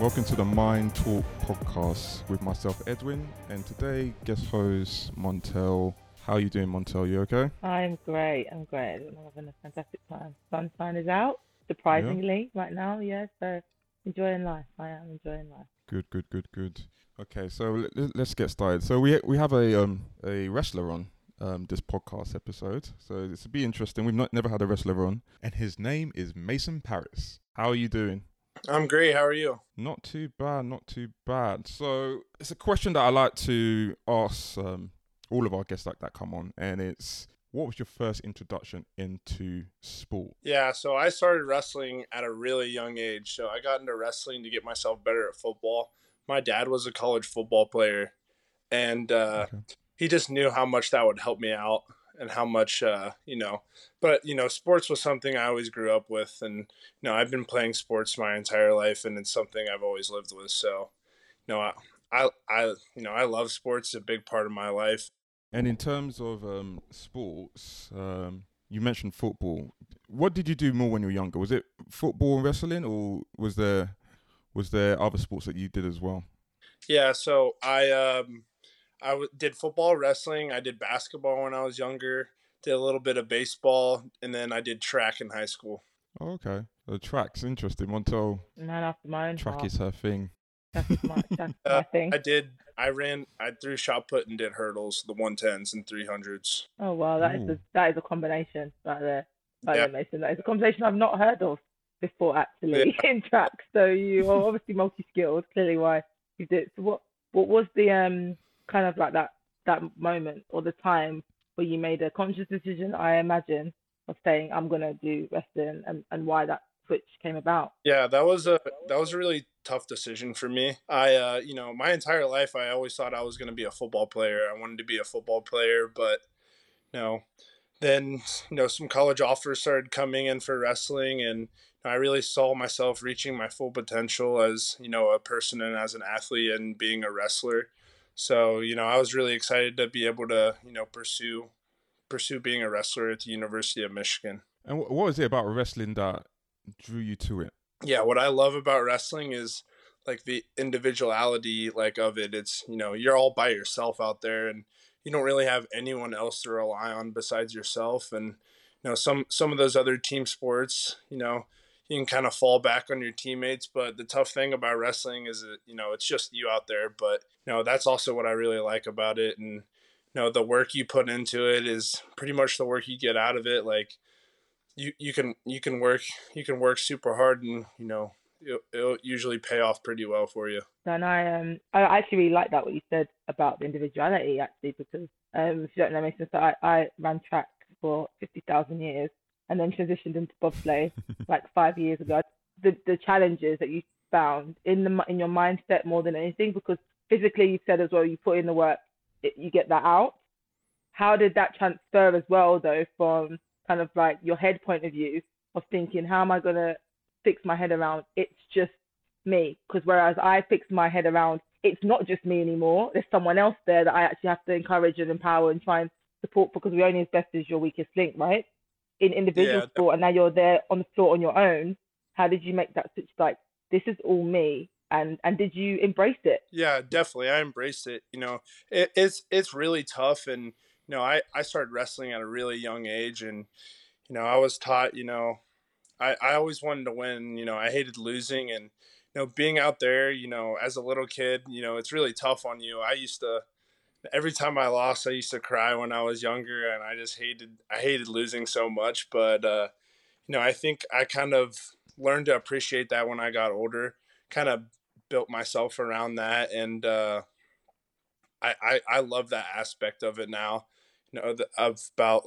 Welcome to the Mind Talk podcast with myself, Edwin, and today guest host Montel. How are you doing, Montel? You okay? I'm great. I'm having a fantastic time. Sunshine is out, surprisingly, right now. Yeah, so enjoying life. I am enjoying life. Good. Okay, so let's get started. So we have a wrestler on this podcast episode, so this will be interesting. We've never had a wrestler on, and his name is Mason Parris. How are you doing? I'm great. How are you? Not too bad. So it's a question that I like to ask all of our guests that come on, and it's, what was your first introduction into sport? Yeah, so I started wrestling at a really young age. So I got into wrestling to get myself better at football. My dad was a college football player, and he just knew how much that would help me out. And how much, sports was something I always grew up with. And, I've been playing sports my entire life, and it's something I've always lived with. So, I love sports. It's a big part of my life. And in terms of sports, you mentioned football. What did you do more when you were younger? Was it football and wrestling, or was there other sports that you did as well? Yeah, so I did football, wrestling. I did basketball when I was younger. Did a little bit of baseball, and then I did track in high school. Oh, okay. The track's interesting. Montel. Man after my own track is her thing. That's my thing. I threw shot put and did hurdles, the 110s and 300s. Oh wow, that is a combination right there. Mason, that is a combination I've not heard of before actually in track. So you are obviously multi-skilled. Clearly, why you did. So what was the kind of like that moment or the time where you made a conscious decision, I imagine, of saying I'm gonna do wrestling, and why that switch came about? Yeah, that was a really tough decision for me. I my entire life I always thought I was gonna be a football player. I wanted to be a football player, but then some college offers started coming in for wrestling, and I really saw myself reaching my full potential as a person and as an athlete and being a wrestler. So, I was really excited to be able to, pursue being a wrestler at the University of Michigan. And what is it about wrestling that drew you to it? Yeah, what I love about wrestling is like the individuality of it. It's, you're all by yourself out there, and you don't really have anyone else to rely on besides yourself. And, some of those other team sports, you can kind of fall back on your teammates, but the tough thing about wrestling is that, it's just you out there. But, that's also what I really like about it. And, the work you put into it is pretty much the work you get out of it. Like you can work super hard, and, it'll usually pay off pretty well for you. And I actually really like that, what you said about the individuality actually, because if you don't know me, since I ran track for 50,000 years. And then transitioned into bobsleigh 5 years ago. The challenges that you found in your mindset more than anything, because physically you said as well, you put in the work, you get that out. How did that transfer as well though, from kind of like your head point of view of thinking, how am I gonna fix my head around it's just me? Because whereas I fixed my head around it's not just me anymore. There's someone else there that I actually have to encourage and empower and try and support, because we're only as best as your weakest link, right? In individual sport, and now you're there on the floor on your own. How did you make that switch? This is all me, and did you embrace it? Yeah, definitely, I embraced it. It's really tough, and I started wrestling at a really young age, and I was taught, I always wanted to win. I hated losing, and being out there, as a little kid, it's really tough on you. Every time I lost, I used to cry when I was younger, and I just hated losing so much. But, I think I kind of learned to appreciate that when I got older, kind of built myself around that. And I love that aspect of it now, about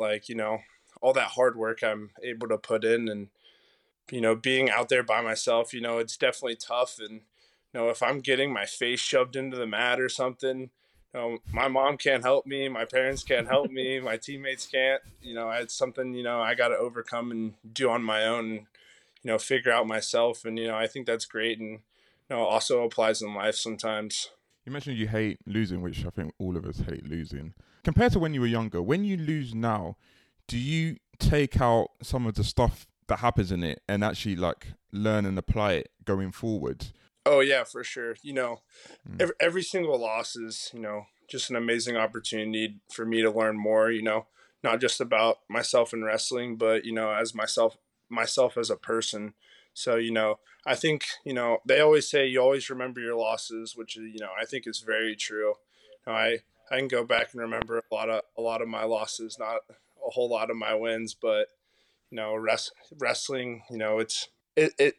all that hard work I'm able to put in. And you know, being out there by myself, you know, it's definitely tough. And, you know, if I'm getting my face shoved into the mat or something, you know, my mom can't help me. My parents can't help me. My teammates can't, you know, it's something, you know, I got to overcome and do on my own, and, you know, figure out myself. And, you know, I think that's great. And, you know, also applies in life sometimes. You mentioned you hate losing, which I think all of us hate losing. Compared to when you were younger, when you lose now, do you take out some of the stuff that happens in it and actually like learn and apply it going forward? Oh yeah, for sure. You know, every single loss is, you know, just an amazing opportunity for me to learn more, you know, not just about myself in wrestling, but, you know, as myself as a person. So, you know, I think, you know, they always say you always remember your losses, which, you know, I think is very true. You know, I can go back and remember a lot of my losses, not a whole lot of my wins, but, you know, wrestling, you know, it's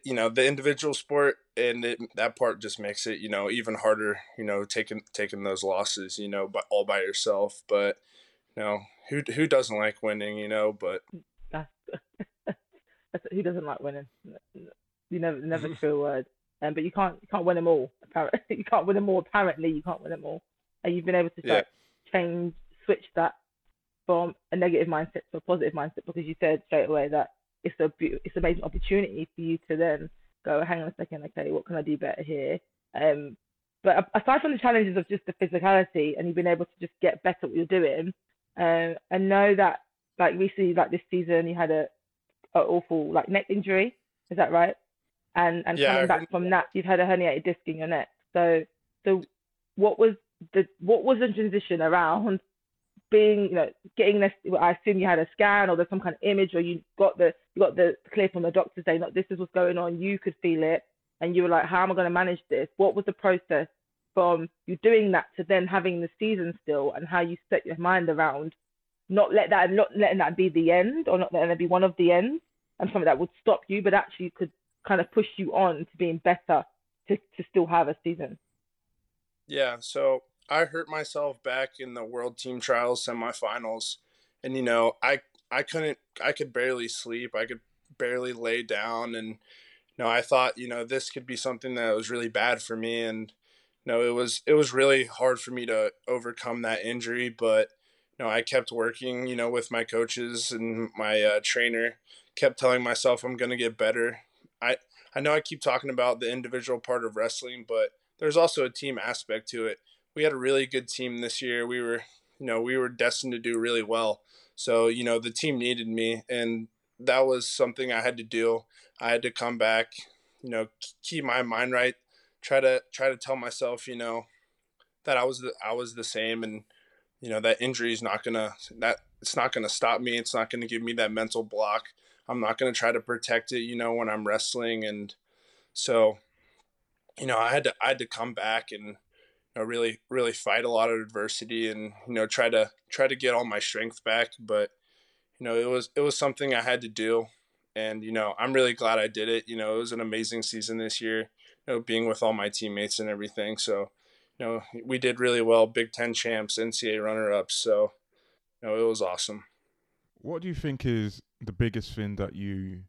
you know, the individual sport, and that part just makes it, you know, even harder, you know, taking those losses, you know, all by yourself. But, you know, who doesn't like winning, you know, but who doesn't like winning? You never true word. But you can't win them all. Apparently, you can't win them all, and you've been able to switch that from a negative mindset to a positive mindset, because you said straight away that it's an amazing opportunity for you to then go, hang on a second, okay, what can I do better here? But aside from the challenges of just the physicality, and you've been able to just get better at what you're doing, I know that like recently, like this season, you had an awful like neck injury. Is that right? And yeah, coming back from that, you've had a herniated disc in your neck. So what was the transition around being, you know, getting this? I assume you had a scan, or there's some kind of image, or you got the clip from the doctor saying, "Look, this is what's going on." You could feel it, and you were like, "How am I going to manage this?" What was the process from you doing that to then having the season still, and how you set your mind around not letting that be the end, or not letting it be one of the ends, and something that would stop you, but actually could kind of push you on to being better to still have a season? Yeah, so I hurt myself back in the World Team Trials semifinals, and, you know, I could barely sleep. I could barely lay down, and, you know, I thought, you know, this could be something that was really bad for me, and, you know, it was really hard for me to overcome that injury, but, you know, I kept working, you know, with my coaches and my trainer, kept telling myself I'm going to get better. I know I keep talking about the individual part of wrestling, but there's also a team aspect to it. We had a really good team this year. We were destined to do really well. So, you know, the team needed me, and that was something I had to do. I had to come back, you know, keep my mind right, try to tell myself, you know, that I was the same, and, you know, that injury is not going to stop me. It's not going to give me that mental block. I'm not going to try to protect it, you know, when I'm wrestling. And so, you know, I had to come back and, you know, really, really fight a lot of adversity, and, you know, try to get all my strength back. But, you know, it was something I had to do, and, you know, I'm really glad I did it. You know, it was an amazing season this year, you know, being with all my teammates and everything. So, you know, we did really well. Big Ten champs, NCAA runner-ups. So, you know, it was awesome. What do you think is the biggest thing that you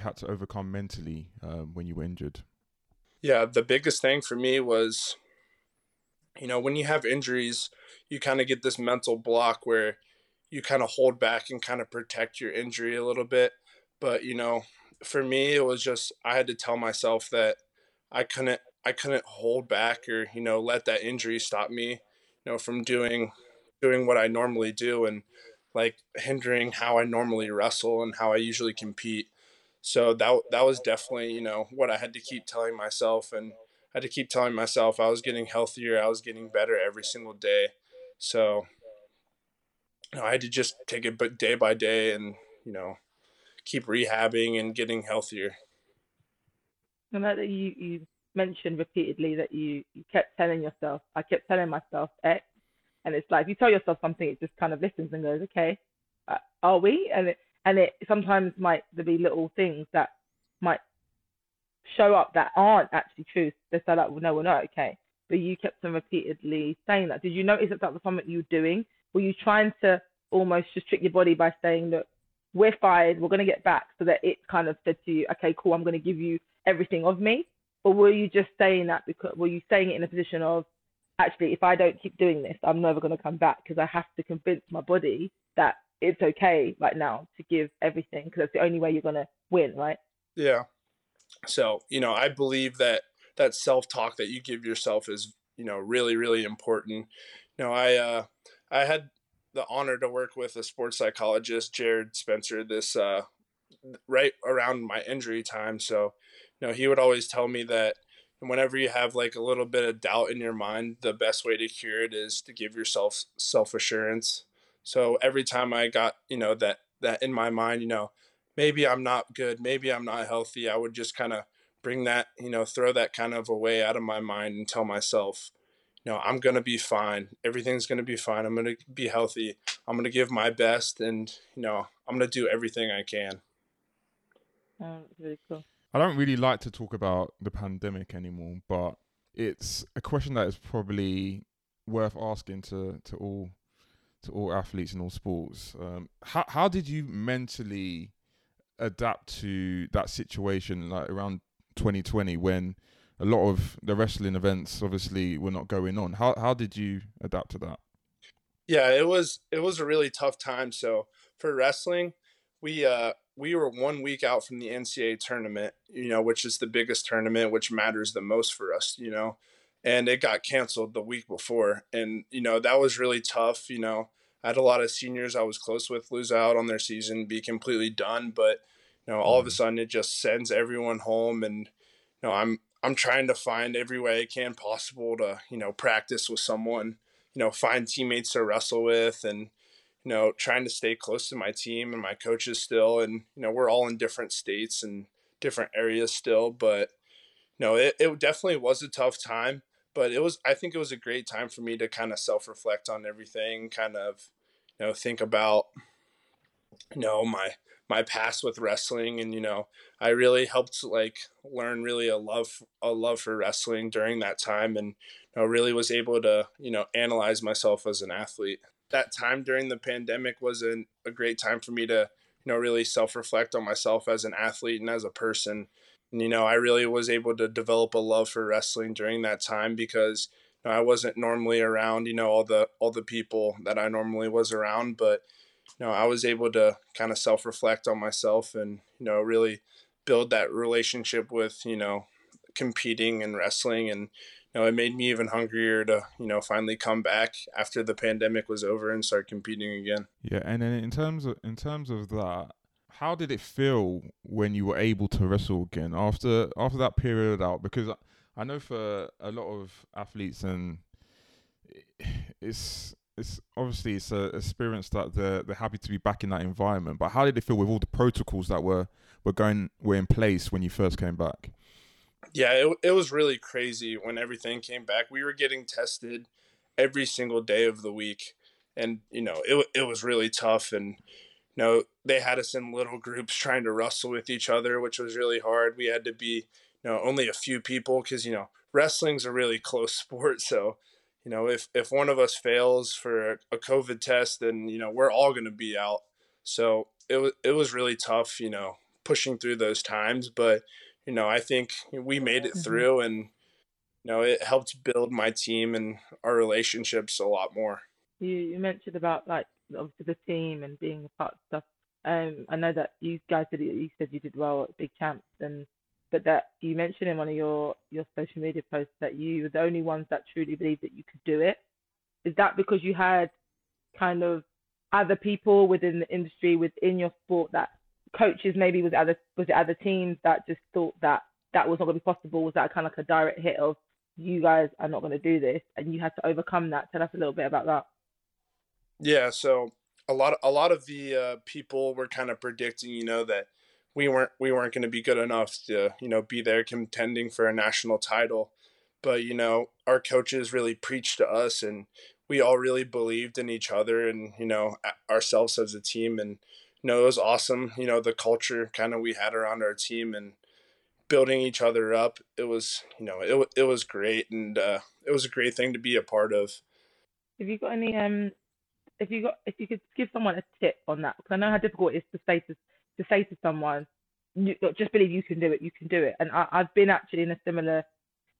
had to overcome mentally when you were injured? Yeah, the biggest thing for me was, you know, when you have injuries, you kind of get this mental block where you kind of hold back and kind of protect your injury a little bit. But, you know, for me, it was just, I had to tell myself that I couldn't hold back, or, you know, let that injury stop me, you know, from doing what I normally do, and like hindering how I normally wrestle and how I usually compete. So that was definitely, you know, what I had to keep telling myself, and I had to keep telling myself I was getting healthier. I was getting better every single day. So, you know, I had to just take it day by day, and, you know, keep rehabbing and getting healthier. And that you mentioned repeatedly that you kept telling yourself, I kept telling myself X. And it's like, if you tell yourself something, it just kind of listens and goes, okay, are we? And it sometimes might there be little things that might show up that aren't actually true. They say like, well, no, we're not okay. But you kept on repeatedly saying that. Did you notice that was something you were doing? Were you trying to almost just trick your body by saying, look, we're fired, we're going to get back, so that it kind of said to you, okay, cool, I'm going to give you everything of me? Or were you just saying that because, were you saying it in a position of, actually, if I don't keep doing this, I'm never going to come back because I have to convince my body that it's okay right now to give everything because that's the only way you're going to win, right? Yeah. So, you know, I believe that that self-talk that you give yourself is, you know, really, really important. You know, I had the honor to work with a sports psychologist, Jared Spencer, this right around my injury time. So, you know, he would always tell me that whenever you have like a little bit of doubt in your mind, the best way to cure it is to give yourself self-assurance. So every time I got, you know, that in my mind, you know, maybe I'm not good, maybe I'm not healthy, I would just kind of bring that, you know, throw that kind of away out of my mind and tell myself, you know, I'm going to be fine. Everything's going to be fine. I'm going to be healthy. I'm going to give my best and, you know, I'm going to do everything I can. Really cool. I don't really like to talk about the pandemic anymore, but it's a question that is probably worth asking to all athletes in all sports. How did you mentally adapt to that situation, like around 2020 when a lot of the wrestling events obviously were not going on? How did you adapt to that? Yeah, it was a really tough time. So for wrestling, we were 1 week out from the NCAA tournament, you know, which is the biggest tournament, which matters the most for us, you know, and it got canceled the week before. And, you know, that was really tough. You know, I had a lot of seniors I was close with lose out on their season, be completely done. But, you know, all of a sudden it just sends everyone home. And, you know, I'm trying to find every way I can possible to, you know, practice with someone, you know, find teammates to wrestle with and, you know, trying to stay close to my team and my coaches still. And, you know, we're all in different states and different areas still, but, you know, it definitely was a tough time, but I think it was a great time for me to kind of self-reflect on everything, kind of, you know, think about, you know, my past with wrestling. And, you know, I really helped like learn really a love for wrestling during that time. And I really was able to, you know, analyze myself as an athlete. That time during the pandemic was a great time for me to, you know, really self-reflect on myself as an athlete and as a person. And, you know, I really was able to develop a love for wrestling during that time because, you know, I wasn't normally around, you know, all the people that I normally was around, but, you know, I was able to kind of self-reflect on myself and, you know, really build that relationship with, you know, competing and wrestling. And, you know, it made me even hungrier to, you know, finally come back after the pandemic was over and start competing again. Yeah, and then in terms of that, how did it feel when you were able to wrestle again after that period out? Because I know for a lot of athletes, and it's obviously it's an experience that they're happy to be back in that environment. But how did it feel with all the protocols that were in place when you first came back? Yeah, it was really crazy when everything came back. We were getting tested every single day of the week. And, you know, it was really tough. And, you know, they had us in little groups trying to wrestle with each other, which was really hard. We had to be, you know, only a few people because, you know, wrestling's a really close sport. So, you know, if one of us fails for a COVID test, then, you know, we're all going to be out. So it was really tough, you know, pushing through those times. But, you know, I think we made it through and, you know, it helped build my team and our relationships a lot more. You mentioned about, like, obviously the team and being a part of stuff. I know that you guys did, you said you did well at big camps, but that you mentioned in one of your social media posts that you were the only ones that truly believed that you could do it. Is that because you had kind of other people within the industry, within your sport that coaches maybe was it other teams that just thought that was not going to be possible? Was that kind of like a direct hit of you guys are not going to do this and you had to overcome that? Tell us a little bit about that. Yeah, so a lot of the people were kind of predicting, you know, that we weren't going to be good enough to, you know, be there contending for a national title. But, you know, our coaches really preached to us and we all really believed in each other and, you know, ourselves as a team. And no, it was awesome. You know, the culture kind of we had around our team and building each other up. It was, you know, it was great. And it was a great thing to be a part of. Have you got any if you could give someone a tip on that, because I know how difficult it is to say to someone, you just believe you can do it. And I've been actually in a similar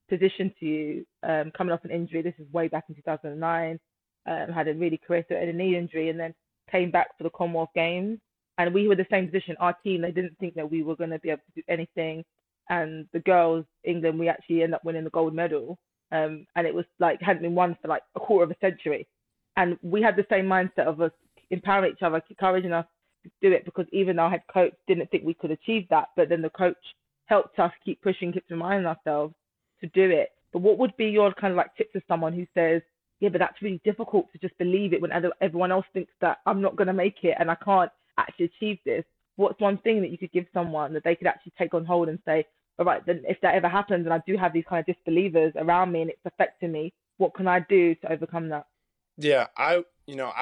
position to you, coming off an injury. This is way back in 2009. Had a really career threatening knee injury, and then came back for the Commonwealth Games. And we were in the same position. Our team, they didn't think that we were going to be able to do anything. And the girls, England, we actually ended up winning the gold medal. And it was like, hadn't been won for like a quarter of a century. And we had the same mindset of us empowering each other, encouraging us to do it, because even our head coach didn't think we could achieve that. But then the coach helped us keep pushing, keep reminding ourselves to do it. But what would be your kind of like tip to someone who says, yeah, but that's really difficult to just believe it when everyone else thinks that I'm not going to make it and I can't actually achieve this? What's one thing that you could give someone that they could actually take on hold and say, all right, then if that ever happens and I do have these kind of disbelievers around me and it's affecting me, what can I do to overcome that? Yeah, I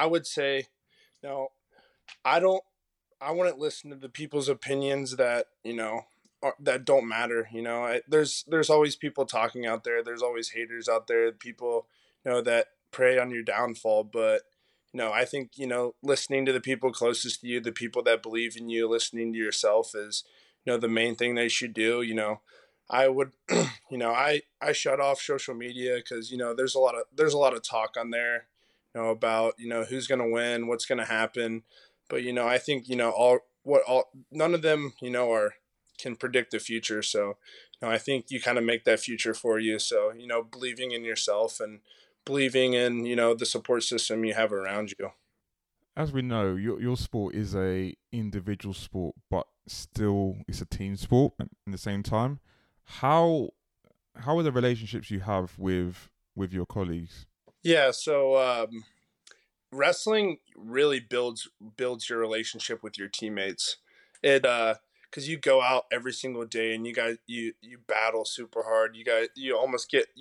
would say, no, I wouldn't listen to the people's opinions that, that don't matter. There's always people talking out there. There's always haters out there, people, that prey on your downfall. But, I think, listening to the people closest to you, the people that believe in you, listening to yourself is, the main thing they should do. I would, I shut off social media because, there's a lot of talk on there, about, who's going to win, what's going to happen. But, I think, none of them, can predict the future. So, I think you kind of make that future for you. So, believing in yourself and believing in, the support system you have around you. As we know, your sport is a individual sport, but still it's a team sport at the same time. How are the relationships you have with your colleagues? Yeah, so wrestling really builds your relationship with your teammates. It because you go out every single day and you guys battle super hard. You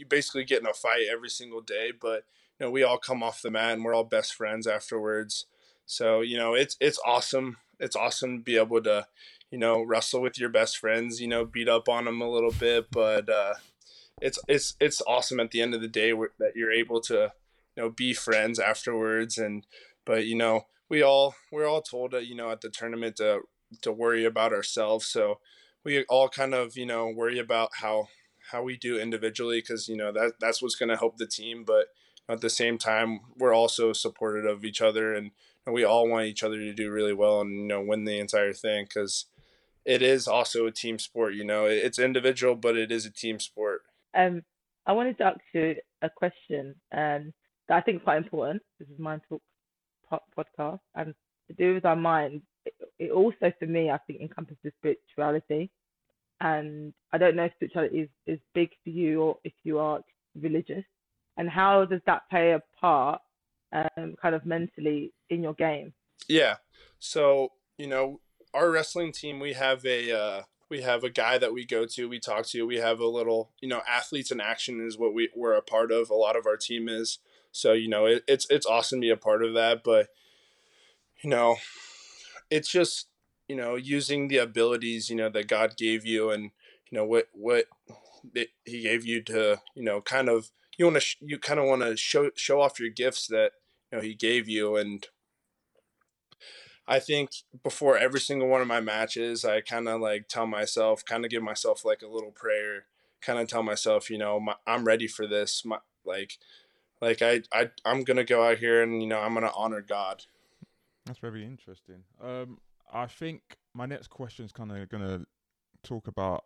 basically get in a fight every single day, but we all come off the mat and we're all best friends afterwards. So, it's awesome. It's awesome to be able to, wrestle with your best friends, beat up on them a little bit, but it's awesome at the end of the day that you're able to, be friends afterwards. And, but, we're all told, at the tournament to worry about ourselves. So we all kind of, worry about how we do individually, because, that's what's going to help the team. But at the same time, we're also supportive of each other, and we all want each other to do really well and, win the entire thing, because it is also a team sport. It's individual, but it is a team sport. I wanted to ask you a question that I think is quite important. This is Mind Talk podcast, and to do with our mind. It also, for me, I think encompasses spirituality, and I don't know if spirituality is big for you or if you are religious. And how does that play a part kind of mentally in your game? Yeah. So, our wrestling team, we have a guy that we go to, we talk to, we have a little, Athletes in Action is what we're a part of. A lot of our team is. So, it's awesome to be a part of that. But, it's just, using the abilities, that God gave you, and, what he gave you to, kind of, you kind of want to show off your gifts that he gave you. And I think before every single one of my matches, I kind of like tell myself, kind of give myself like a little prayer, kind of tell myself, I'm ready for this. I'm gonna go out here and I'm gonna honor God. That's very interesting. I think my next question is kind of gonna talk about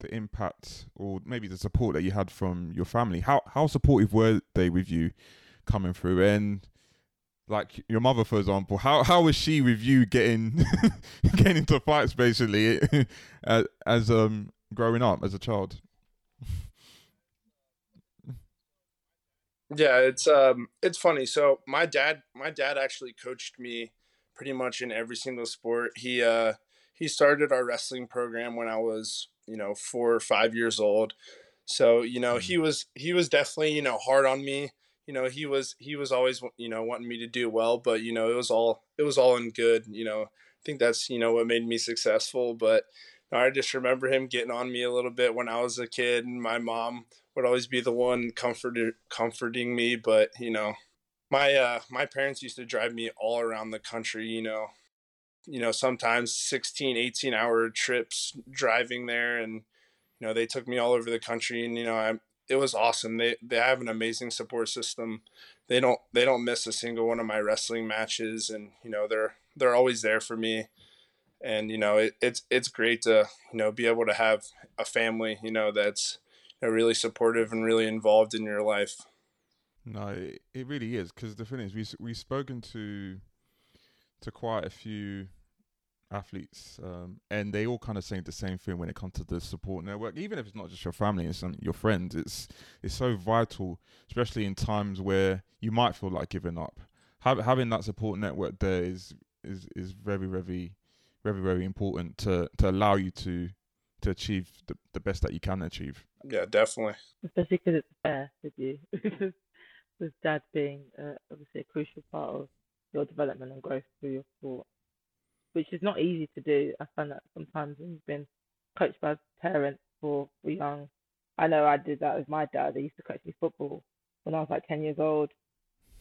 the impact, or maybe the support that you had from your family. How supportive were they with you coming through? And like your mother, for example, how was she with you getting into fights basically as growing up as a child? Yeah, it's funny. So my dad actually coached me pretty much in every single sport. He started our wrestling program when I was 4 or 5 years old. So, he was definitely, hard on me. He was always, wanting me to do well, but, it was all in good. I think that's, what made me successful. But I just remember him getting on me a little bit when I was a kid, and my mom would always be the one comforting me. But, My parents used to drive me all around the country, you know, sometimes 16, 18-hour trips driving there. And, you know, they took me all over the country, and, you know, it was awesome. They have an amazing support system. They don't miss a single one of my wrestling matches, and, you know, they're always there for me. And, you know, it's great to, you know, be able to have a family, you know, that's, you know, really supportive and really involved in your life. No, it really is, because the thing is, we've spoken to quite a few athletes, and they all kind of say the same thing when it comes to the support network. Even if it's not just your family, it's your friends. It's so vital, especially in times where you might feel like giving up. Having that support network there is very, very, very, very important to allow you to achieve the best that you can achieve. Yeah, definitely. Especially because it's there with you, with Dad being obviously a crucial part of your development and growth through your sport, which is not easy to do. I find that sometimes when you've been coached by parents for young. I know I did that with my dad. He used to coach me football when I was like 10 years old,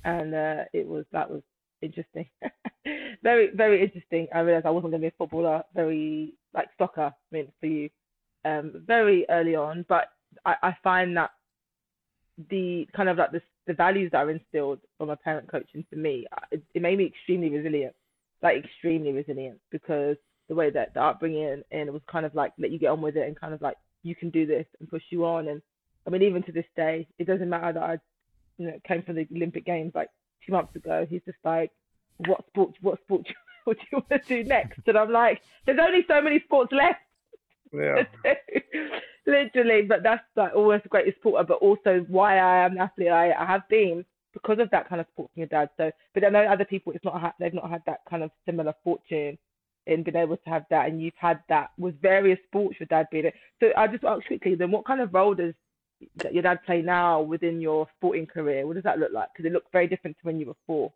and that was interesting. Very, very interesting. I realised I wasn't going to be a footballer, very like soccer, I mean, for you, very early on. But I find that the kind of like the values that are instilled from my parent coaching to me, it made me extremely resilient, because the way that the upbringing and it was kind of like let you get on with it and kind of like you can do this and push you on. And I mean, even to this day, it doesn't matter that I, you know, came from the Olympic Games like 2 months ago. He's just like, what sport do you want to do next? And I'm like, there's only so many sports left. Yeah. Literally. But that's like always the greatest sport, but also why I am an athlete I have been, because of that kind of support from your dad. So, but I know other people, they've not had that kind of similar fortune and been able to have that, and you've had that with various sports, your dad being it. So I just ask quickly then, what kind of role does your dad play now within your sporting career? What does that look like? Because it looked very different to when you were 4.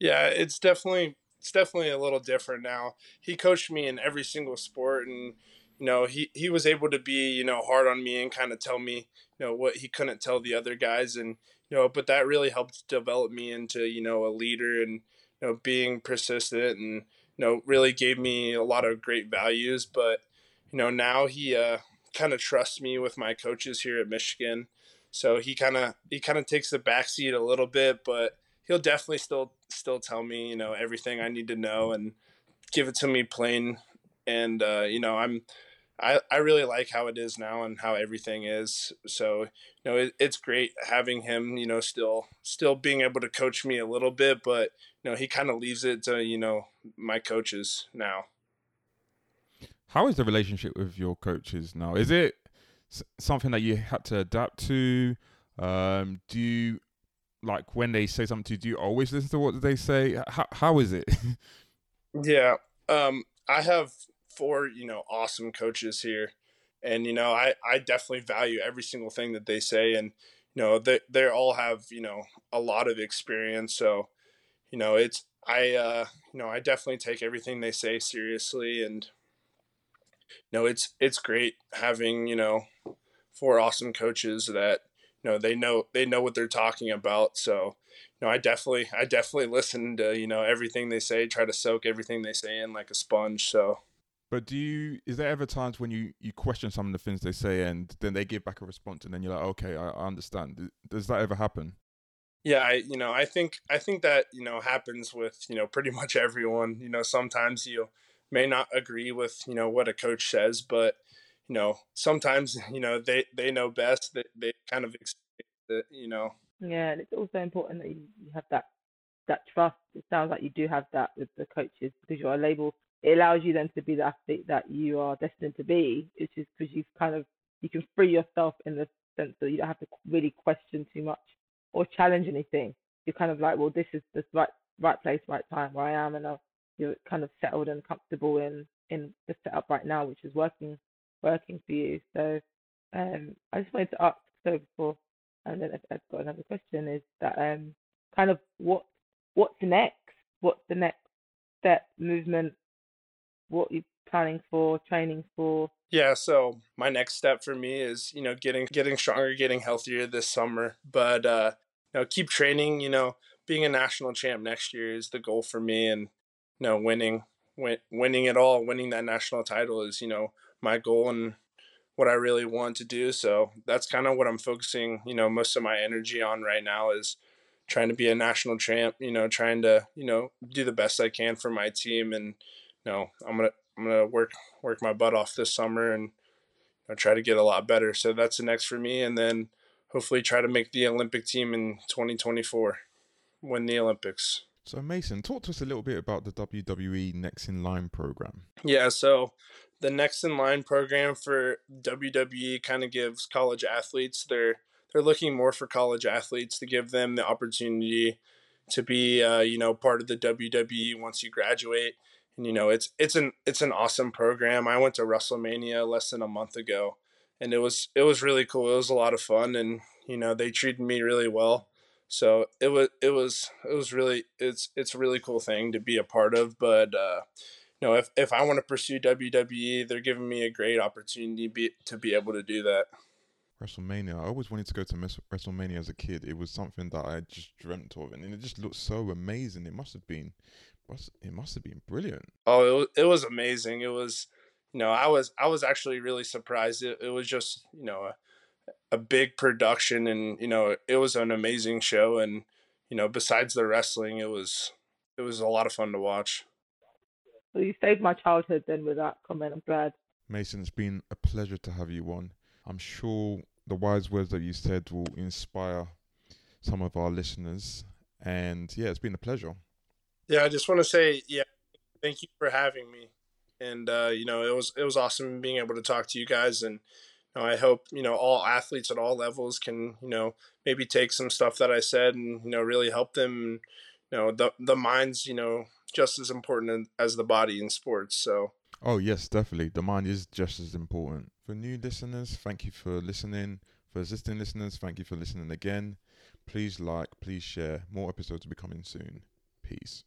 Yeah, it's definitely a little different now. He coached me in every single sport, and you know, he was able to be, you know, hard on me and kind of tell me, you know, what he couldn't tell the other guys. And, you know, but that really helped develop me into, you know, a leader and, you know, being persistent, and, you know, really gave me a lot of great values. But, you know, now he kind of trusts me with my coaches here at Michigan. So he kind of takes the backseat a little bit, but he'll definitely still tell me, you know, everything I need to know and give it to me plain. And, you know, I really like how it is now and how everything is. So, you know, it's great having him, you know, still being able to coach me a little bit, but, you know, he kind of leaves it to, you know, my coaches now. How is the relationship with your coaches now? Is it something that you had to adapt to? Do you, like, when they say something to you, do you always listen to what they say? How is it? Yeah. I have 4, you know, awesome coaches here, and, you know, I definitely value every single thing that they say. And, you know, they all have, you know, a lot of experience. So, you know, you know, I definitely take everything they say seriously. And, you know, it's great having, you know, 4 awesome coaches that, you know, they know what they're talking about. So, you know, I definitely listen to, you know, everything they say, try to soak everything they say in like a sponge. So. But is there ever times when you question some of the things they say, and then they give back a response, and then you're like, okay, I understand. Does that ever happen? Yeah, I think that, you know, happens with, you know, pretty much everyone. You know, sometimes you may not agree with, you know, what a coach says, but, you know, sometimes, you know, they know best, that they kind of expect that, you know. Yeah, and it's also important that you have that trust. It sounds like you do have that with the coaches, because you're a label. It allows you then to be the athlete that you are destined to be, which is because you've kind of, you can free yourself in the sense that you don't have to really question too much or challenge anything. You're kind of like, well, this is the right place, right time where I am, and you're kind of settled and comfortable in the setup right now, which is working for you. So I just wanted to ask, so before, and then I've got another question, is that kind of what's next? What's the next step, movement? What you're planning for, training for? Yeah, so my next step for me is, you know, getting stronger, getting healthier this summer. But, keep training. Being a national champ next year is the goal for me, and winning it all, winning that national title is my goal and what I really want to do. So that's kind of what I'm focusing, most of my energy on right now, is trying to be a national champ, trying to, do the best I can for my team. And, I'm going to work my butt off this summer and try to get a lot better. So that's the next for me. And then hopefully try to make the Olympic team in 2024, win the Olympics. So Mason, talk to us a little bit about the WWE Next in Line program. Yeah, so the Next in Line program for WWE kind of gives college athletes, they're looking more for college athletes to give them the opportunity to be, part of the WWE once you graduate. And, it's an awesome program. I went to WrestleMania less than a month ago, and it was really cool. It was a lot of fun, and, they treated me really well. So it was really, it's a really cool thing to be a part of. But, if I want to pursue WWE, they're giving me a great opportunity to be able to do that. WrestleMania. I always wanted to go to WrestleMania as a kid. It was something that I just dreamt of, and it just looked so amazing. It must have been brilliant. Oh, it was amazing. It was, I was actually really surprised. It was just, a big production, and, it was an amazing show. And, besides the wrestling, it was a lot of fun to watch. Well, you saved my childhood then with that comment. I'm glad. Mason, it's been a pleasure to have you on. I'm sure the wise words that you said will inspire some of our listeners. And yeah, it's been a pleasure. Yeah, I just want to say, thank you for having me. And, it was awesome being able to talk to you guys. And I hope, all athletes at all levels can, maybe take some stuff that I said and, really help them. The mind's, just as important as the body in sports. So. Oh, yes, definitely. The mind is just as important. For new listeners, thank you for listening. For existing listeners, thank you for listening again. Please like, please share. More episodes will be coming soon. Peace.